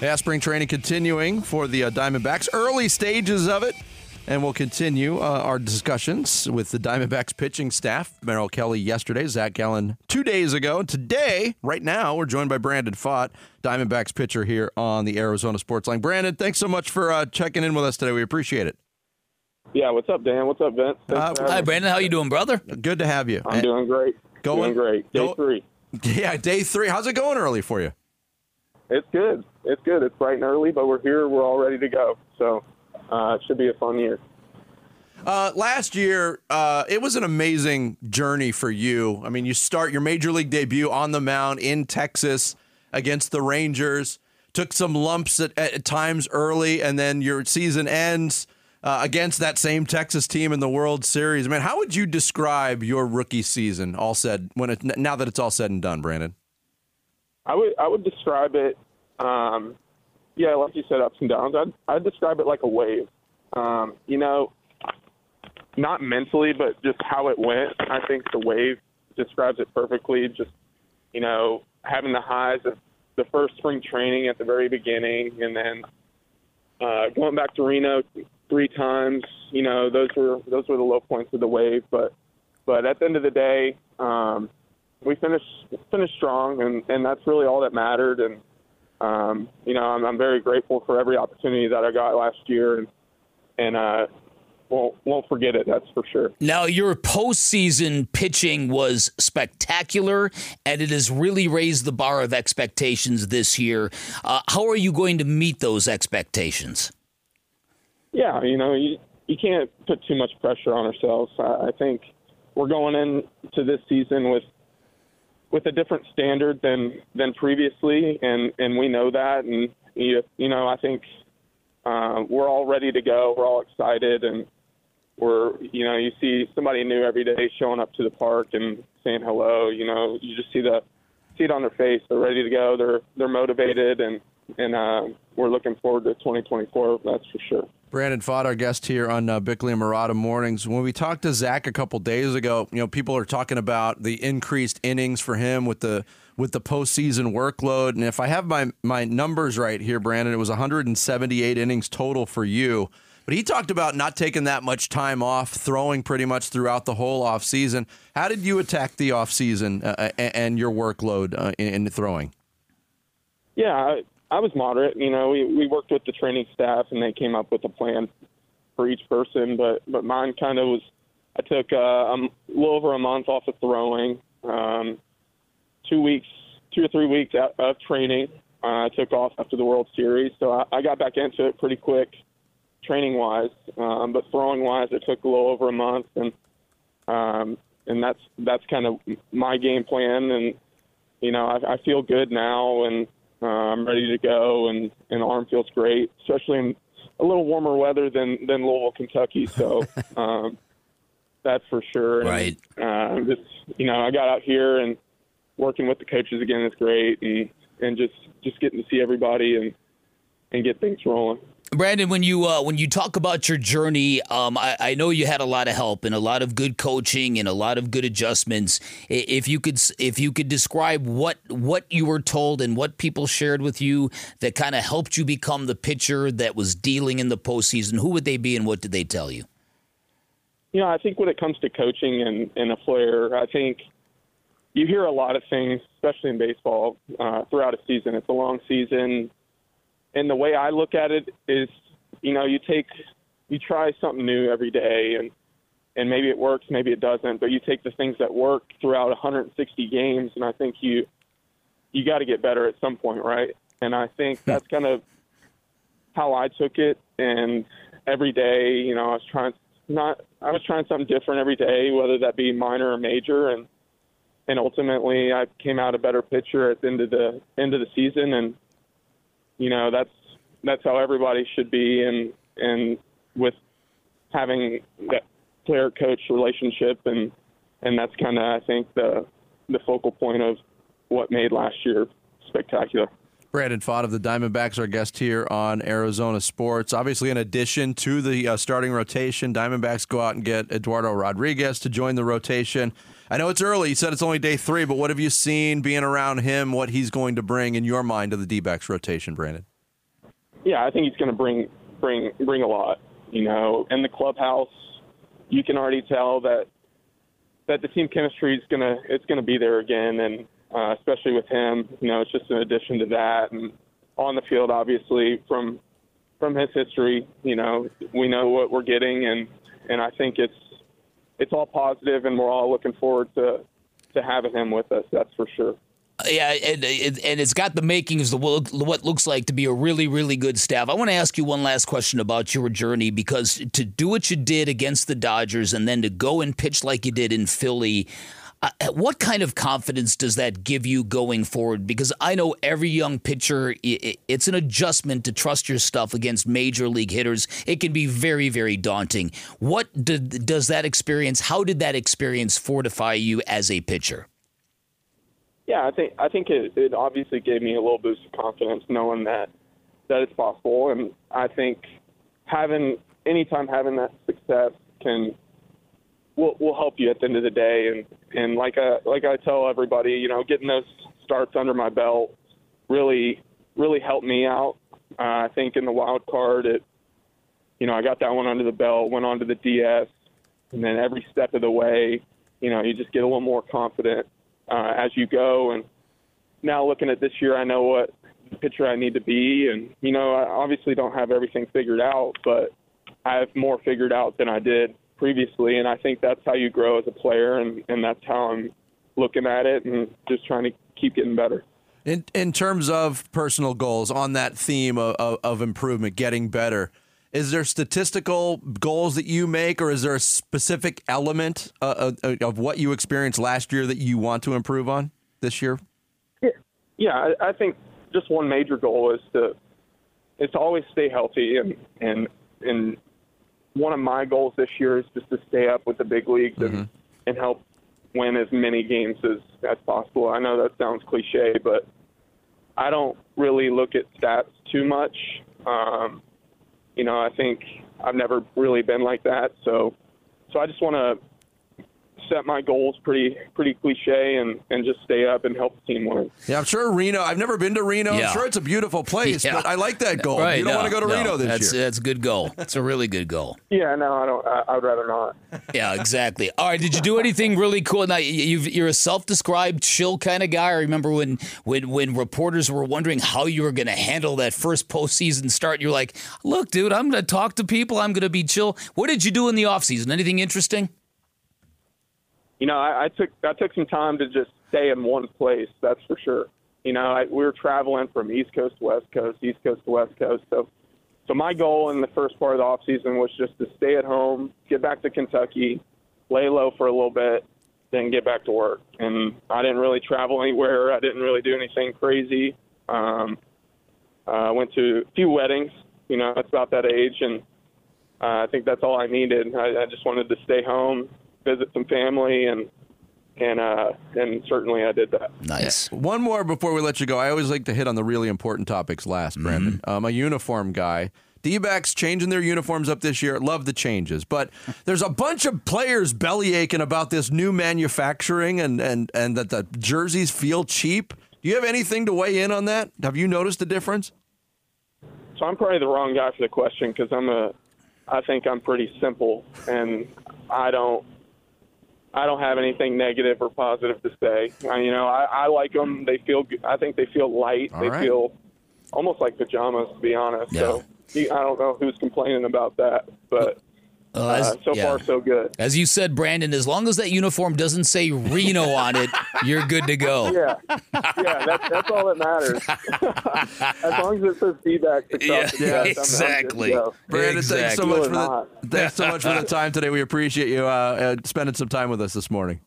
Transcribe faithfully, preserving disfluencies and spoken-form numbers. Yeah, spring training continuing for the uh, Diamondbacks, early stages of it. And we'll continue uh, our discussions with the Diamondbacks pitching staff. Merrill Kelly yesterday, Zach Gallen two days ago. Today, right now, we're joined by Brandon Pfaadt, Diamondbacks pitcher here on the Arizona Sports Line. Brandon, thanks so much for uh, checking in with us today. We appreciate it. Yeah, what's up, Dan? What's up, Vince? Uh, hi, me. Brandon. How you doing, brother? Good to have you. I'm and doing great. Going doing great. Day go, three. Yeah, day three. How's it going early for you? It's good. It's good. It's bright and early, but we're here. We're all ready to go. So uh, it should be a fun year. Uh, last year, uh, it was an amazing journey for you. I mean, you start your major league debut on the mound in Texas against the Rangers, took some lumps at, at times early, and then your season ends uh, against that same Texas team in the World Series. Man, how would you describe your rookie season, all said, when it, now that it's all said and done, Brandon? I would I would describe it, um, yeah, like you said, ups and downs. I'd, I'd describe it like a wave. Um, you know, not mentally, but just how it went. I think the wave describes it perfectly. Just, you know, having the highs of the first spring training at the very beginning and then uh, going back to Reno three times, you know, those were those were the low points of the wave. But, but at the end of the day, um, we finished finished strong, and, and that's really all that mattered. And, um, you know, I'm, I'm very grateful for every opportunity that I got last year, and, and uh, won't, won't forget it, that's for sure. Now, your postseason pitching was spectacular, and it has really raised the bar of expectations this year. Uh, how are you going to meet those expectations? Yeah, you know, you, you can't put too much pressure on ourselves. I, I think we're going into this season with, with a different standard than, than previously. And, and we know that. And, you, you know, I think uh, we're all ready to go. We're all excited. And we're, you know, you see somebody new every day showing up to the park and saying hello. You know, you just see the, see it on their face. They're ready to go. They're, they're motivated. And, and uh, we're looking forward to twenty twenty-four. That's for sure. Brandon Pfaadt, our guest here on uh, Bickley and Murata Mornings. When we talked to Zach a couple days ago, you know, people are talking about the increased innings for him with the with the postseason workload. And if I have my my numbers right here, Brandon, it was one hundred seventy-eight innings total for you. But he talked about not taking that much time off, throwing pretty much throughout the whole offseason. How did you attack the offseason uh, and, and your workload uh, in, in throwing? Yeah, I- I was moderate. You know, we, we worked with the training staff, and they came up with a plan for each person. But, but mine kind of was – I took uh, a little over a month off of throwing, um, two weeks, two or three weeks out of training. Uh, I took off after the World Series. So I, I got back into it pretty quick training-wise. Um, but throwing-wise, it took a little over a month. And um, and that's that's kind of my game plan. And, you know, I, I feel good now, and – Uh, I'm ready to go, and, and the arm feels great, especially in a little warmer weather than, than Louisville, Kentucky. So um, that's for sure. Right. And, uh, just, you know, I got out here, and working with the coaches again is great, and, and just, just getting to see everybody and and get things rolling. Brandon, when you uh, when you talk about your journey, um, I, I know you had a lot of help and a lot of good coaching and a lot of good adjustments. If you could, if you could describe what what you were told and what people shared with you that kind of helped you become the pitcher that was dealing in the postseason, who would they be and what did they tell you? You know, I think when it comes to coaching and, and a player, I think you hear a lot of things, especially in baseball, uh, throughout a season. It's a long season. And the way I look at it is, you know, you take, you try something new every day, and, and maybe it works, maybe it doesn't, but you take the things that work throughout one hundred sixty games, and I think you, you got to get better at some point, right? And I think that's kind of how I took it. And every day, you know, I was trying not, I was trying something different every day, whether that be minor or major, and and ultimately I came out a better pitcher at the end of the end of the season, and. You know, that's that's how everybody should be, and and with having that player coach relationship, and and that's kind of, I think, the the focal point of what made last year spectacular. Brandon Pfaadt of the Diamondbacks, our guest here on Arizona Sports. Obviously, in addition to the uh, starting rotation, Diamondbacks go out and get Eduardo Rodriguez to join the rotation. I know it's early. You said it's only day three, but what have you seen being around him, what he's going to bring in your mind to the D-backs rotation, Brandon? yeah, I think he's going to bring bring bring a lot. You know, in the clubhouse, you can already tell that that the team chemistry is gonna it's gonna be there again, and uh, especially with him, you know, it's just an addition to that. And on the field, obviously, from from his history, you know, we know what we're getting, and, and I think it's it's all positive, and we're all looking forward to to having him with us. That's for sure. Yeah, and and it's got the makings of what looks like to be a really, really good staff. I want to ask you one last question about your journey, because to do what you did against the Dodgers and then to go and pitch like you did in Philly, uh, what kind of confidence does that give you going forward? Because I know every young pitcher, it's an adjustment to trust your stuff against major league hitters. It can be very, very daunting. What did, does that experience, how did that experience fortify you as a pitcher? Yeah, I think I think it, it obviously gave me a little boost of confidence knowing that that it's possible, and I think having anytime having that success can will will help you at the end of the day. And, and like I like I tell everybody, you know, getting those starts under my belt really really helped me out. Uh, I think in the wild card, it you know I got that one under the belt, went on to the D S, and then every step of the way, you know, you just get a little more confident Uh, as you go. And now looking at this year, I know what pitcher I need to be. And, you know, I obviously don't have everything figured out, but I have more figured out than I did previously. And I think that's how you grow as a player, and, and that's how I'm looking at it and just trying to keep getting better. In in terms of personal goals, on that theme of, of, of improvement, getting better, is there statistical goals that you make, or is there a specific element uh, of, of what you experienced last year that you want to improve on this year? Yeah, yeah I, I think just one major goal is to is to always stay healthy, and and and one of my goals this year is just to stay up with the big leagues mm-hmm. and, and help win as many games as, as possible. I know that sounds cliche, but I don't really look at stats too much. Um, You know, I think I've never really been like that. So so I just want to set my goals pretty pretty cliche and, and just stay up and help the team win. Yeah, I'm sure Reno – I've never been to Reno. Yeah. I'm sure it's a beautiful place, yeah. but I like that goal. Right, you don't no, want to go to no, Reno this that's, year. That's a good goal. It's a really good goal. yeah, no, I don't. I, I'd rather not. yeah, exactly. All right, did you do anything really cool? Now, you've, you're a self-described chill kind of guy. I remember when, when, when reporters were wondering how you were going to handle that first postseason start. You're like, look, dude, I'm going to talk to people. I'm going to be chill. What did you do in the offseason? Anything interesting? You know, I, I took I took some time to just stay in one place. That's for sure. You know, I, we were traveling from East Coast to West Coast, East Coast to West Coast. So, so my goal in the first part of the off season was just to stay at home, get back to Kentucky, lay low for a little bit, then get back to work. And I didn't really travel anywhere. I didn't really do anything crazy. Um, I went to a few weddings. You know, it's about that age, and uh, I think that's all I needed. I, I just wanted to stay home, visit some family, and and uh, and certainly I did that. Nice. One more before we let you go. I always like to hit on the really important topics last, mm-hmm. Brandon. I'm a uniform guy. D-backs changing their uniforms up this year. Love the changes. But there's a bunch of players belly aching about this new manufacturing and, and, and that the jerseys feel cheap. Do you have anything to weigh in on that? Have you noticed a difference? So I'm probably the wrong guy for the question because I'm a, I think I'm pretty simple, and I don't, I don't have anything negative or positive to say. I, you know, I, I like them. They feel good. I think they feel light. All they right. feel almost like pajamas, to be honest. Yeah. So I don't know who's complaining about that, but uh, uh, so yeah. far so good. As you said, Brandon, as long as that uniform doesn't say Reno on it, you're good to go. Yeah, yeah, that's, that's all that matters. As long as it says D-backs across the chest, exactly. I'm, I'm good to go. Brandon, exactly. thanks so much really for the, thanks so much for the time today. We appreciate you uh, spending some time with us this morning.